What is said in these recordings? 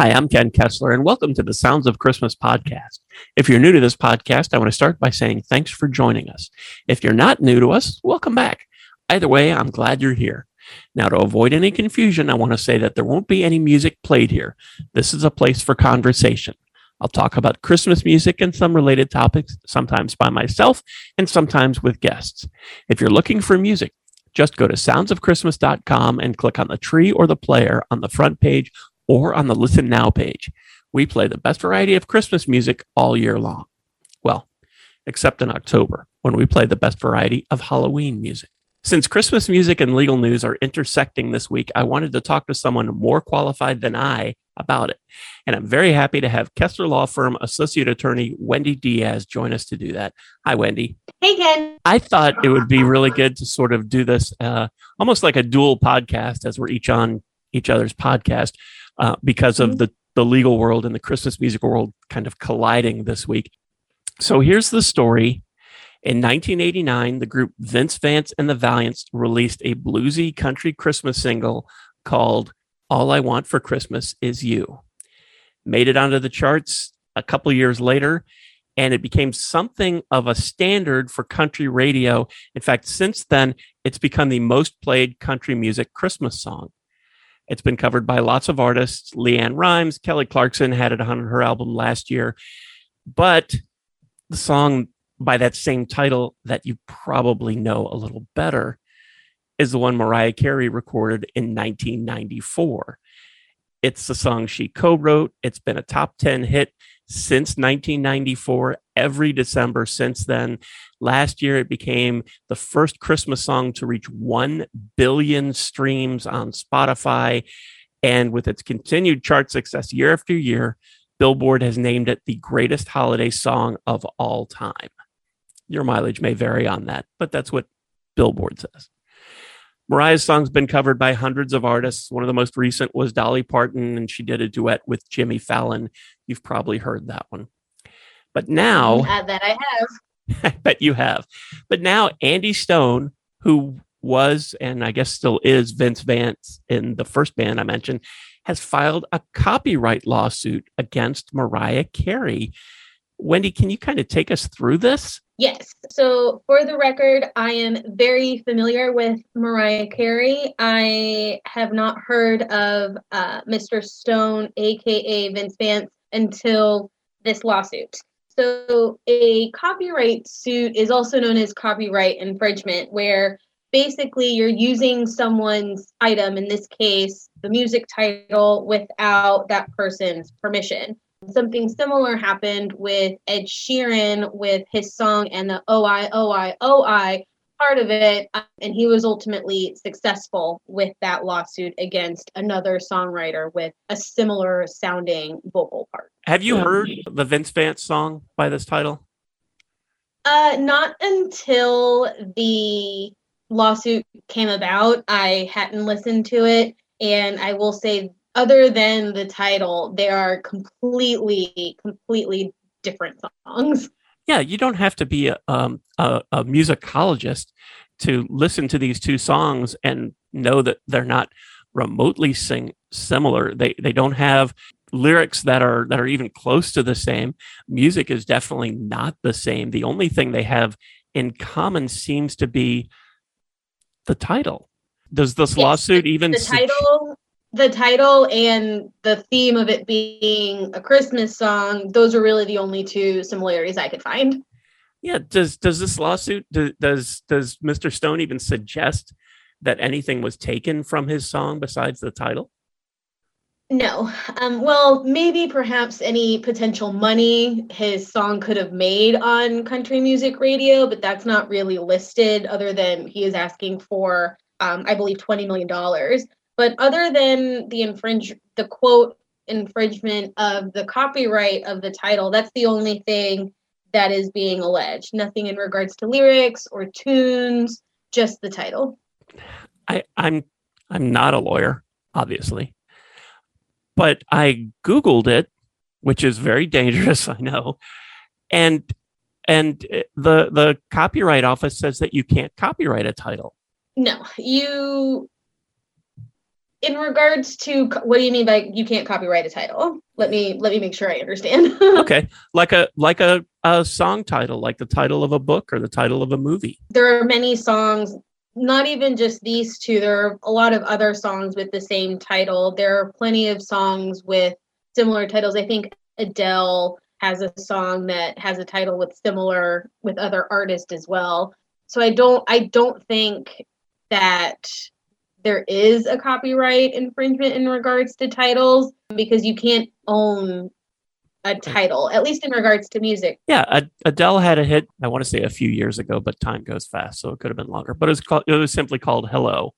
Hi, I'm Ken Kessler, and welcome to the Sounds of Christmas podcast. If you're new to this podcast, I want to start by saying thanks for joining us. If you're not new to us, welcome back. Either way, I'm glad you're here. Now, to avoid any confusion, I want to say that there won't be any music played here. This is a place for conversation. I'll talk about Christmas music and some related topics, sometimes by myself and sometimes with guests. If you're looking for music, just go to soundsofchristmas.com and click on the tree or the player on the front page or on the Listen Now page. We play the best variety of Christmas music all year long. Well, except in October, when we play the best variety of Halloween music. Since Christmas music and legal news are intersecting this week, I wanted to talk to someone more qualified than I about it. And I'm very happy to have Kessler Law Firm Associate Attorney Wendy Diaz join us to do that. Hi, Wendy. Hey, Ken. I thought it would be really good to sort of do this almost like a dual podcast as we're each on each other's podcast. Because of the legal world and the Christmas music world kind of colliding this week. So here's the story. In 1989, the group Vince Vance and the Valiants released a bluesy country Christmas single called All I Want For Christmas Is You. Made it onto the charts a couple years later, and it became something of a standard for country radio. In fact, since then, it's become the most played country music Christmas song. It's been covered by lots of artists. Leanne Rimes, Kelly Clarkson had it on her album last year. But the song by that same title that you probably know a little better is the one Mariah Carey recorded in 1994. It's the song she co-wrote. It's been a top 10 hit since 1994, every December since then. Last year, it became the first Christmas song to reach 1 billion streams on Spotify. And with its continued chart success year after year, Billboard has named it the greatest holiday song of all time. Your mileage may vary on that, but that's what Billboard says. Mariah's song's been covered by hundreds of artists. One of the most recent was Dolly Parton, and she did a duet with Jimmy Fallon. You've probably heard that one. But now... that I have. I bet you have. But now Andy Stone, who was, and I guess still is, Vince Vance in the first band I mentioned, has filed a copyright lawsuit against Mariah Carey. Wendy, can you kind of take us through this? Yes. So for the record, I am very familiar with Mariah Carey. I have not heard of Mr. Stone, a.k.a. Vince Vance, until this lawsuit. So a copyright suit is also known as copyright infringement, where basically you're using someone's item, in this case, the music title, without that person's permission. Something similar happened with Ed Sheeran with his song and the OI part of it. And he was ultimately successful with that lawsuit against another songwriter with a similar sounding vocal part. Have you heard the Vince Vance song by this title? Not until the lawsuit came about. I hadn't listened to it. And I will say, other than the title, they are completely different songs. Yeah, you don't have to be a musicologist to listen to these two songs and know that they're not remotely similar. They don't have lyrics that are even close to the same. Music is definitely not the same. The only thing they have in common seems to be the title. Does this lawsuit even... The title and the theme of it being a Christmas song, those are really the only two similarities I could find. Yeah. Does this lawsuit, does Mr. Stone even suggest that anything was taken from his song besides the title? No. Well, maybe perhaps any potential money his song could have made on country music radio, but that's not really listed other than he is asking for, I believe, $20 million. But other than the quote infringement of the copyright of the title, that's the only thing that is being alleged. Nothing in regards to lyrics or tunes, just the title. I'm not a lawyer, obviously, but I Googled it, which is very dangerous, I know. And the Copyright Office says that you can't copyright a title. No, you in regards to, what do you mean by you can't copyright a title? Let me make sure I understand. Okay. Like a song title, like the title of a book or the title of a movie. There are many songs, not even just these two. There are a lot of other songs with the same title. There are plenty of songs with similar titles. I think Adele has a song that has a title with other artists as well. So I don't think that there is a copyright infringement in regards to titles, because you can't own a title, at least in regards to music. Yeah, Adele had a hit, I want to say a few years ago, but time goes fast, so it could have been longer. But it was simply called Hello.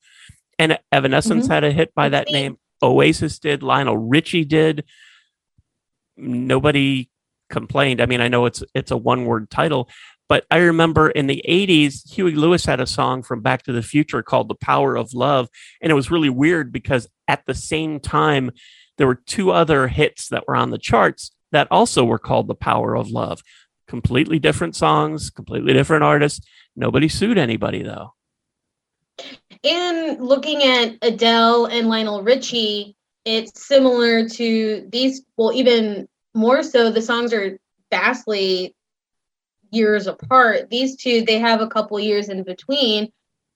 And Evanescence had a hit by that name. Oasis did. Lionel Richie did. Nobody complained. I mean, I know it's a one-word title, but I remember in the 80s, Huey Lewis had a song from Back to the Future called The Power of Love. And it was really weird because at the same time, there were two other hits that were on the charts that also were called The Power of Love. Completely different songs, completely different artists. Nobody sued anybody, though. In looking at Adele and Lionel Richie, it's similar to these, well, even more so, the songs are vastly years apart. These two, they have a couple years in between,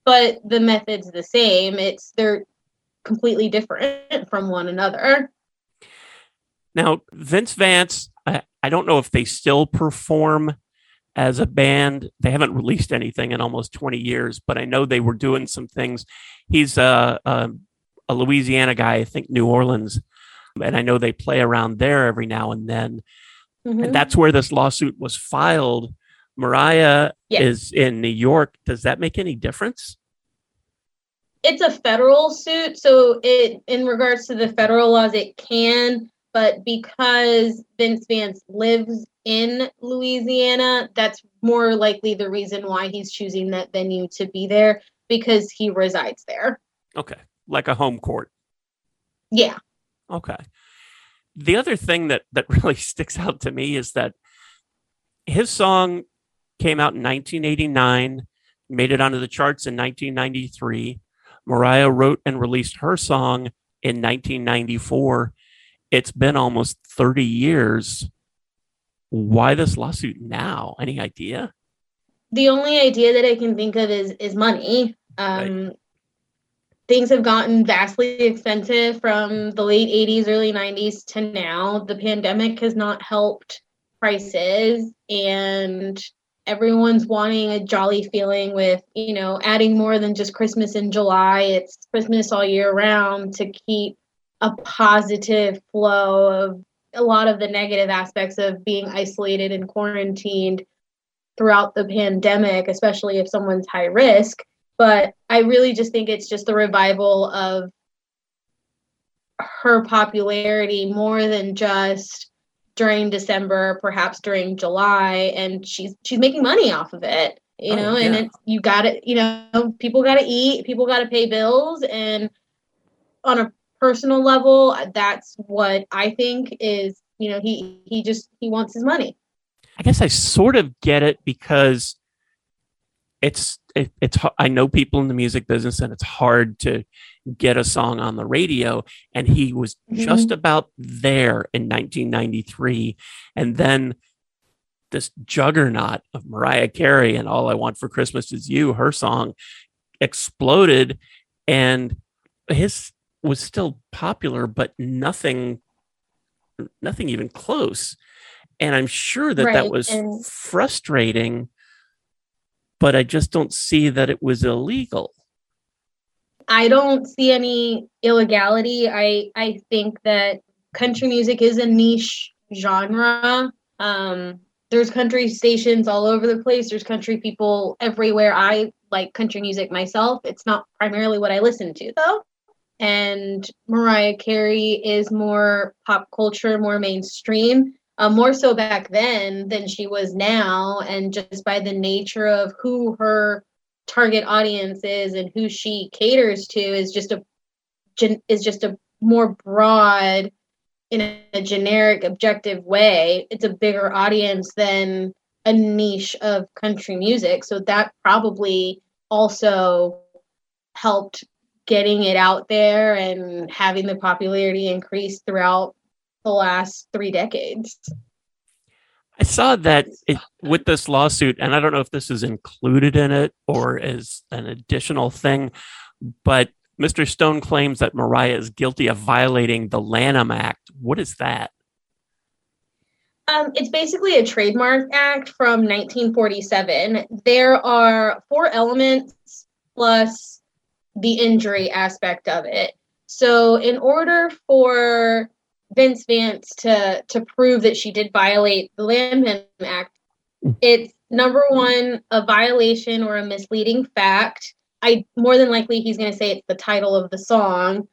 but the method's the same. They're completely different from one another. Now, Vince Vance, I don't know if they still perform as a band. They haven't released anything in almost 20 years, but I know they were doing some things. He's a Louisiana guy, I think New Orleans. And I know they play around there every now and then. Mm-hmm. And that's where this lawsuit was filed. Mariah is in New York. Does that make any difference? It's a federal suit. So in regards to the federal laws, it can. But because Vince Vance lives in Louisiana, that's more likely the reason why he's choosing that venue to be there, because he resides there. Okay. Like a home court. Yeah. Okay. The other thing that really sticks out to me is that his song came out in 1989, made it onto the charts in 1993. Mariah wrote and released her song in 1994. It's been almost 30 years. Why this lawsuit now? Any idea? The only idea that I can think of is money. Right. Things have gotten vastly expensive from the late 80s, early 90s to now. The pandemic has not helped prices, and everyone's wanting a jolly feeling with, adding more than just Christmas in July. It's Christmas all year round to keep a positive flow of a lot of the negative aspects of being isolated and quarantined throughout the pandemic, especially if someone's high risk. But I really just think it's just the revival of her popularity more than just during December, perhaps during July, and she's making money off of it, and it's, you got it, people got to eat, people got to pay bills, and on a personal level, that's what I think is, he wants his money. I guess I sort of get it because it's I know people in the music business, and it's hard to get a song on the radio. And he was just about there in 1993. And then this juggernaut of Mariah Carey and All I Want For Christmas Is You, her song, exploded, and his was still popular, but nothing even close. And I'm sure that was frustrating, but I just don't see that it was illegal. I don't see any illegality. I think that country music is a niche genre. There's country stations all over the place. There's country people everywhere. I like country music myself. It's not primarily what I listen to, though. And Mariah Carey is more pop culture, more mainstream. More so back then than she was now, and just by the nature of who her target audience is and who she caters to is just a more broad, in a generic, objective way. It's a bigger audience than a niche of country music, so that probably also helped getting it out there and having the popularity increase throughout the last 3 decades. I saw that with this lawsuit, and I don't know if this is included in it or is an additional thing, but Mr. Stone claims that Mariah is guilty of violating the Lanham Act. What is that? It's basically a trademark act from 1947. There are 4 elements plus the injury aspect of it. So in order for Vince Vance to prove that she did violate the Lanham Act, it's 1, a violation or a misleading fact. More than likely, he's going to say it's the title of the song,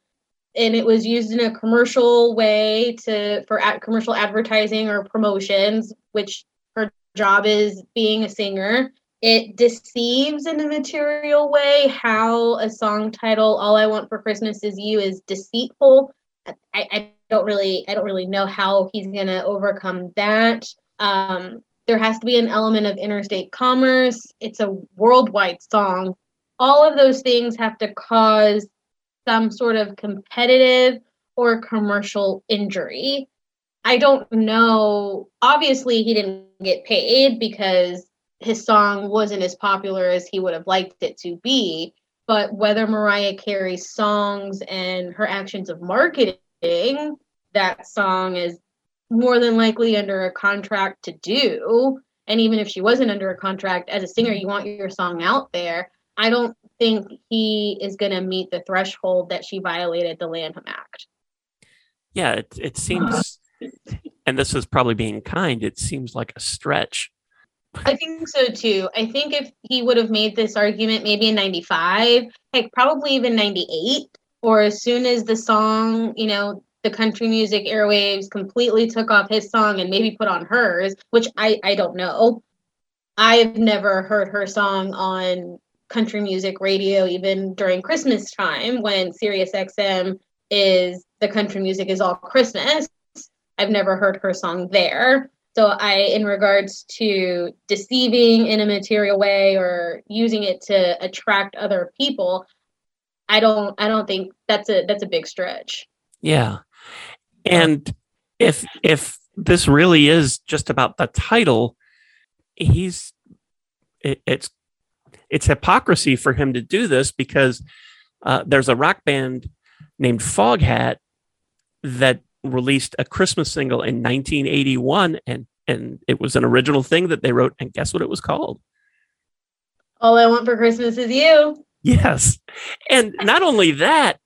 and it was used in a commercial way for commercial advertising or promotions, which her job is being a singer. It deceives in a material way how a song title, All I Want For Christmas Is You, is deceitful. I don't really know how he's going to overcome that. There has to be an element of interstate commerce. It's a worldwide song. All of those things have to cause some sort of competitive or commercial injury. I don't know. Obviously, he didn't get paid because his song wasn't as popular as he would have liked it to be. But whether Mariah Carey's songs and her actions of marketing that song is more than likely under a contract to do, and even if she wasn't under a contract, as a singer, you want your song out there. I don't think he is going to meet the threshold that she violated the Lanham Act. Yeah, it seems, and this is probably being kind, it seems like a stretch. I think so too. I think if he would have made this argument maybe in 95, heck, probably even 98, or as soon as the song, the country music airwaves completely took off his song and maybe put on hers, which I don't know. I've never heard her song on country music radio, even during Christmas time when Sirius XM is the country music is all Christmas. I've never heard her song there. So in regards to deceiving in a material way or using it to attract other people, I don't think that's a big stretch. Yeah. And if this really is just about the title, it's hypocrisy for him to do this because there's a rock band named Foghat that released a Christmas single in 1981 and it was an original thing that they wrote, and guess what it was called? All I Want For Christmas Is You. Yes. And not only that,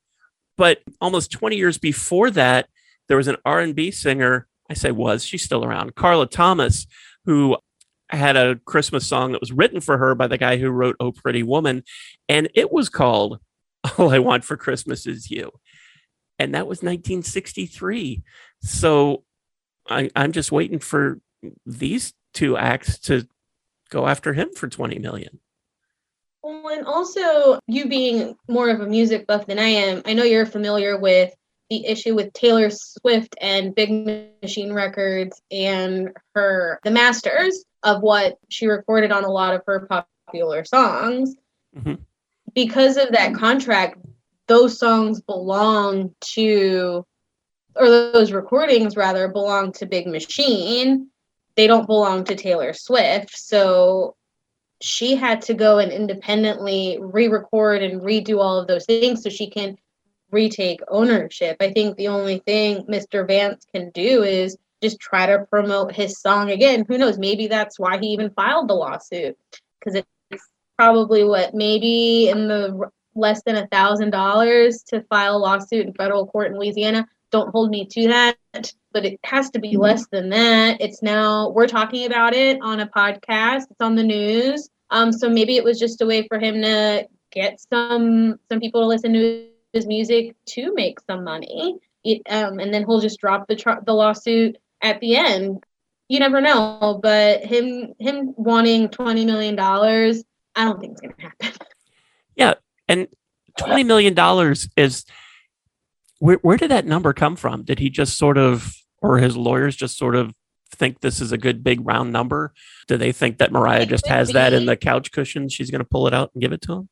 but almost 20 years before that, there was an R&B singer, she's still around, Carla Thomas, who had a Christmas song that was written for her by the guy who wrote Oh Pretty Woman, and it was called All I Want For Christmas Is You. And that was 1963. So I'm just waiting for these 2 acts to go after him for $20 million. Well, and also, you being more of a music buff than I am, I know you're familiar with the issue with Taylor Swift and Big Machine Records and the masters of what she recorded on a lot of her popular songs. Mm-hmm. Because of that contract, those songs belong to, or those recordings rather, belong to Big Machine. They don't belong to Taylor Swift. So she had to go and independently re-record and redo all of those things so she can retake ownership. I think the only thing Mr. Vance can do is just try to promote his song again. Who knows? Maybe that's why he even filed the lawsuit, because it's probably maybe in the less than $1,000 to file a lawsuit in federal court in Louisiana. Don't hold me to that, but it has to be less than that. It's now, we're talking about it on a podcast. It's on the news. So maybe it was just a way for him to get some people to listen to his music to make some money. And then he'll just drop the lawsuit at the end. You never know, but him wanting $20 million, I don't think it's going to happen. Yeah. And $20 million is... Where did that number come from? Did he just sort of, or his lawyers just sort of think this is a good big round number? Do they think that Mariah just has that in the couch cushion? She's going to pull it out and give it to him?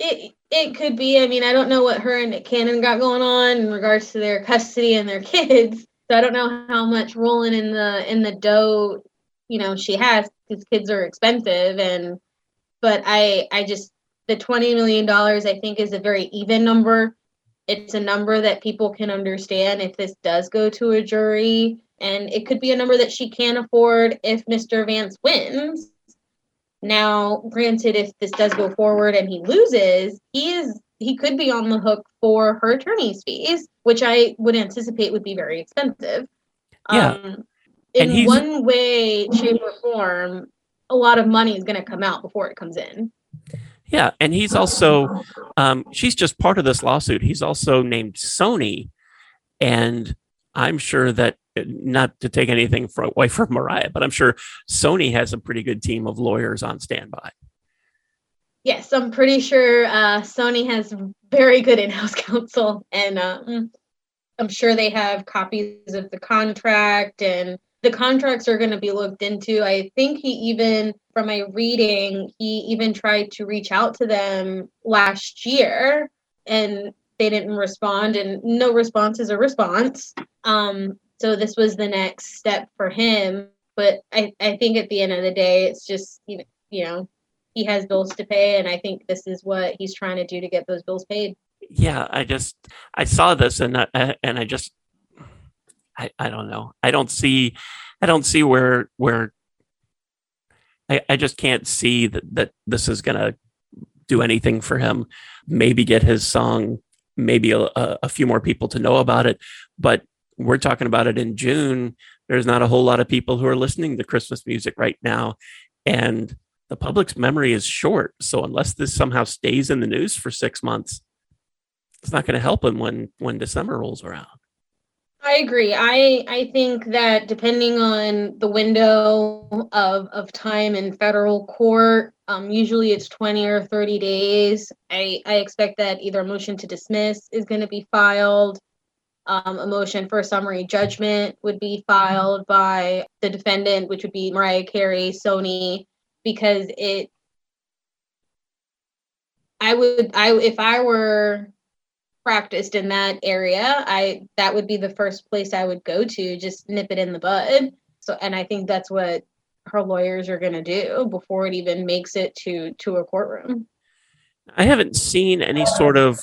It could be. I mean, I don't know what her and Nick Cannon got going on in regards to their custody and their kids. So I don't know how much rolling in the dough, you know, she has, because kids are expensive. And but I just, the $20 million, I think, is a very even number. It's a number that people can understand if this does go to a jury. And it could be a number that she can afford if Mr. Vance wins. Now, granted, if this does go forward and he loses, he could be on the hook for her attorney's fees, which I would anticipate would be very expensive. Yeah. In one way, shape, or form, a lot of money is going to come out before it comes in. Yeah, and he's also, she's just part of this lawsuit. He's also named Sony, and I'm sure that, not to take anything away from Mariah, but I'm sure Sony has a pretty good team of lawyers on standby. Yes, I'm pretty sure Sony has very good in-house counsel, and I'm sure they have copies of the contract, and the contracts are going to be looked into. I think he even, from my reading, he even tried to reach out to them last year, and they didn't respond, and no response is a response. So this was the next step for him. But I think at the end of the day, it's just, you know, he has bills to pay. And I think this is what he's trying to do to get those bills paid. Yeah, I saw this and I don't know. I don't see where I just can't see that this is going to do anything for him. Maybe get his song, maybe a few more people to know about it. But we're talking about it in June. There's not a whole lot of people who are listening to Christmas music right now. And the public's memory is short. So unless this somehow stays in the news for 6 months, it's not going to help him when December rolls around. I agree. I think that depending on the window of time in federal court, usually it's 20 or 30 days. I expect that either a motion to dismiss is going to be filed. A motion for a summary judgment would be filed by the defendant, which would be Mariah Carey, Sony, because if I were practiced in that area, that would be the first place I would go to, just nip it in the bud. So, and I think that's what her lawyers are going to do before it even makes it to a courtroom. I haven't seen any sort of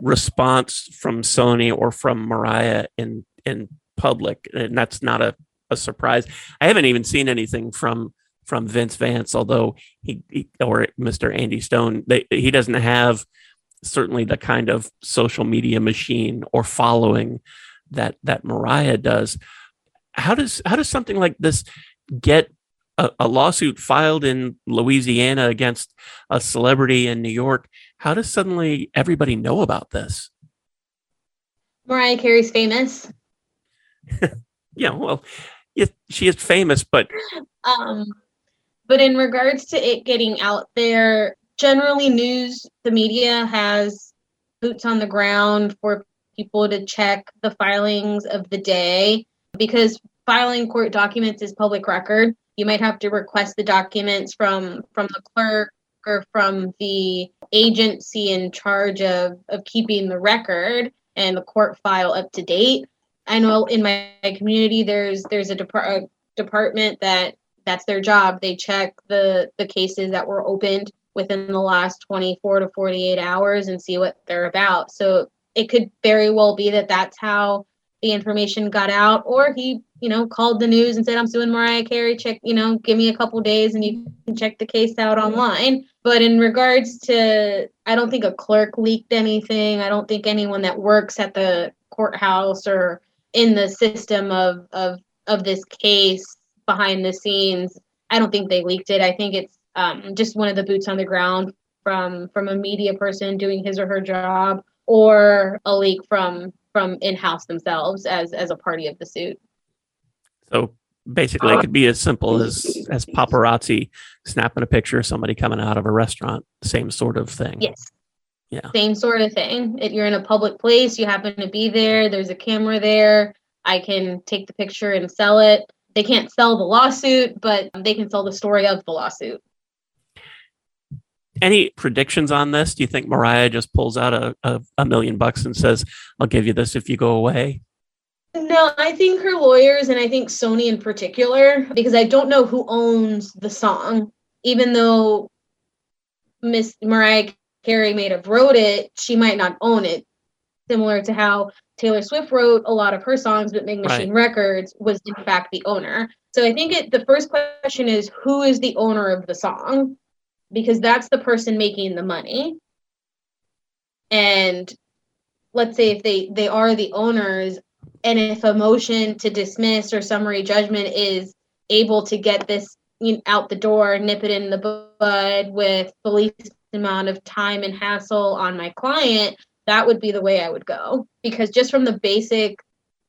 response from Sony or from Mariah in public, and that's not a surprise. I haven't even seen anything from Vince Vance, although he or Mr. Andy Stone, he doesn't have certainly the kind of social media machine or following that Mariah does. How does something like this get a lawsuit filed in Louisiana against a celebrity in New York? How does suddenly everybody know about this? Mariah Carey's famous. Yeah, well, she is famous, but in regards to it getting out there, generally news, the media has boots on the ground for people to check the filings of the day, because filing court documents is public record. You might have to request the documents from the clerk or from the agency in charge of keeping the record and the court file up to date. I know in my community, there's a department that's their job. They check the cases that were opened within the last 24 to 48 hours and see what they're about. So it could very well be that that's how the information got out, or he, you know, called the news and said, "I'm suing Mariah Carey. Check, you know, give me a couple days and you can check the case out online." But in regards to, I don't think a clerk leaked anything. I don't think anyone that works at the courthouse or in the system of this case behind the scenes, I don't think they leaked it. I think it's just one of the boots on the ground from a media person doing his or her job, or a leak from in-house themselves as a party of the suit. So basically, it could be as simple as paparazzi snapping a picture of somebody coming out of a restaurant. Same sort of thing. Yes. Yeah. Same sort of thing. If you're in a public place, you happen to be there, there's a camera there, I can take the picture and sell it. They can't sell the lawsuit, but they can sell the story of the lawsuit. Any predictions on this? Do you think Mariah just pulls out a $1 million and says, I'll give you this if you go away? No, I think her lawyers, and I think Sony in particular, because I don't know who owns the song, even though Miss Mariah Carey may have wrote it, she might not own it. Similar to how Taylor Swift wrote a lot of her songs, but Big Machine Records was in fact the owner. So I think the first question is, who is the owner of the song? Because that's the person making the money. And let's say if they are the owners, and if a motion to dismiss or summary judgment is able to get this out the door, nip it in the bud with the least amount of time and hassle on my client, that would be the way I would go. Because just from the basic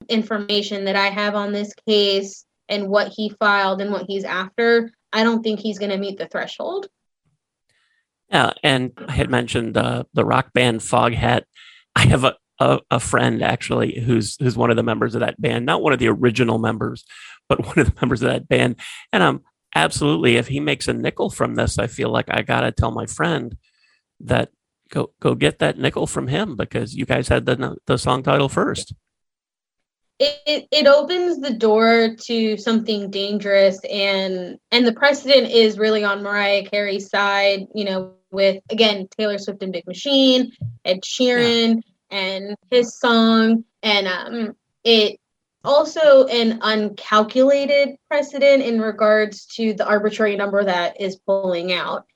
information that I have on this case and what he filed and what he's after, I don't think he's going to meet the threshold. Yeah, and I had mentioned the rock band Foghat. I have a friend actually who's one of the members of that band, not one of the original members, but one of the members of that band. And absolutely, if he makes a nickel from this, I feel like I gotta tell my friend that go get that nickel from him, because you guys had the song title first. It opens the door to something dangerous, and the precedent is really on Mariah Carey's side, with, again, Taylor Swift and Big Machine, Ed Sheeran and his song. And it also an uncalculated precedent in regards to the arbitrary number that is pulling out.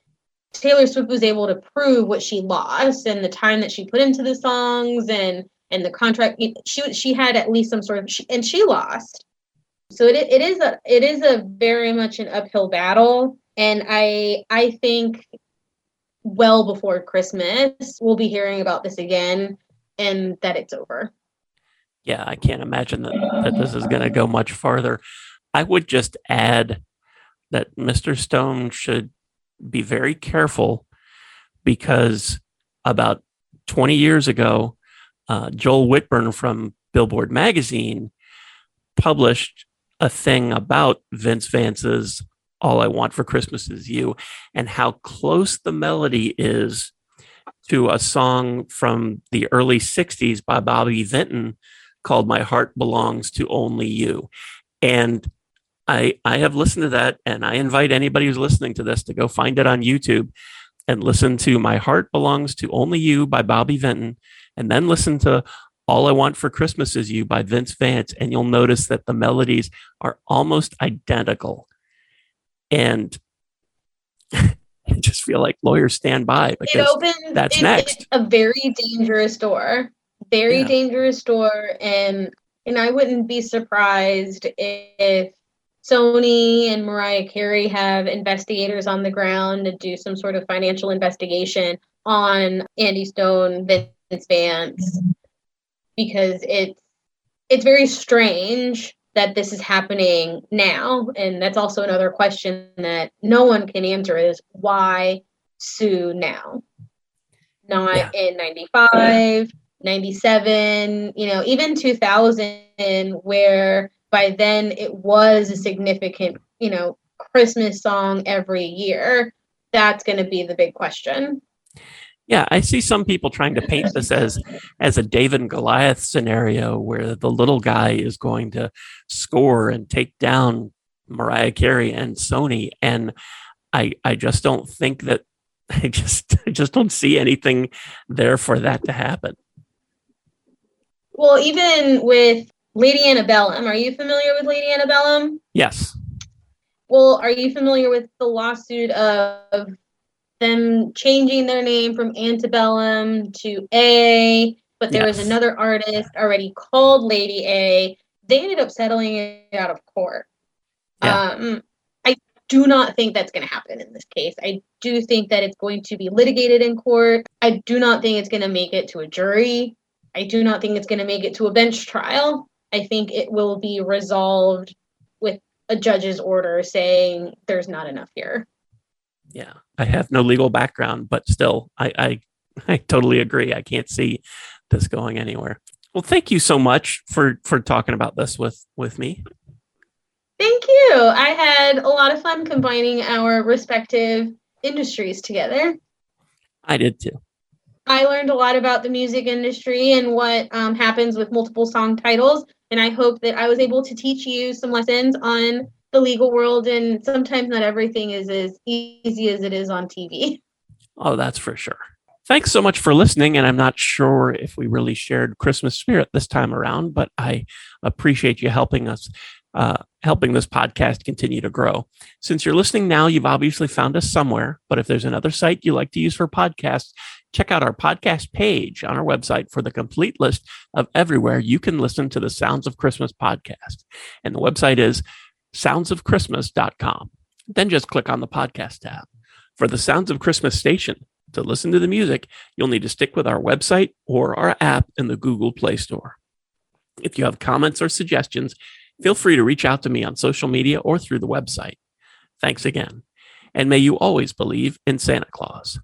Taylor Swift was able to prove what she lost and the time that she put into the songs and the contract. She had at least some sort of, and she lost. So it is a very much an uphill battle. And I think well before Christmas, we'll be hearing about this again and that it's over. Yeah, I can't imagine that this is going to go much farther. I would just add that Mr. Stone should be very careful, because about 20 years ago, Joel Whitburn from Billboard magazine published a thing about Vince Vance's All I Want For Christmas Is You and how close the melody is to a song from the early 60s by Bobby Vinton called My Heart Belongs to Only You. And I have listened to that, and I invite anybody who's listening to this to go find it on YouTube and listen to My Heart Belongs to Only You by Bobby Vinton, and then listen to All I Want for Christmas Is You by Vince Vance, and you'll notice that the melodies are almost identical. And I just feel like lawyers stand by, because that's next. It's a very dangerous door, dangerous door. And I wouldn't be surprised if Sony and Mariah Carey have investigators on the ground to do some sort of financial investigation on Andy Stone, Vince Vance, because it's very strange that this is happening now. And that's also another question that no one can answer, is why sue now? Not in 95, 97, even 2000, where by then it was a significant, Christmas song every year. That's going to be the big question. Yeah, I see some people trying to paint this as a David and Goliath scenario, where the little guy is going to score and take down Mariah Carey and Sony. And I just don't think that, I just don't see anything there for that to happen. Well, even with Lady Antebellum, are you familiar with Lady Antebellum? Yes. Well, are you familiar with the lawsuit of them changing their name from Antebellum to A, but there was another artist already called Lady A? They ended up settling it out of court. Yeah. I do not think that's going to happen in this case. I do think that it's going to be litigated in court. I do not think it's going to make it to a jury. I do not think it's going to make it to a bench trial. I think it will be resolved with a judge's order saying there's not enough here. Yeah, I have no legal background, but still, I totally agree. I can't see this going anywhere. Well, thank you so much for talking about this with me. Thank you. I had a lot of fun combining our respective industries together. I did too. I learned a lot about the music industry and what happens with multiple song titles. And I hope that I was able to teach you some lessons on the legal world. And sometimes not everything is as easy as it is on TV. Oh, that's for sure. Thanks so much for listening. And I'm not sure if we really shared Christmas spirit this time around, but I appreciate you helping us. Helping this podcast continue to grow. Since you're listening now, you've obviously found us somewhere, but if there's another site you like to use for podcasts, check out our podcast page on our website for the complete list of everywhere you can listen to the Sounds of Christmas podcast. And the website is soundsofchristmas.com. Then just click on the podcast tab. For the Sounds of Christmas station, to listen to the music, you'll need to stick with our website or our app in the Google Play Store. If you have comments or suggestions, feel free to reach out to me on social media or through the website. Thanks again. And may you always believe in Santa Claus.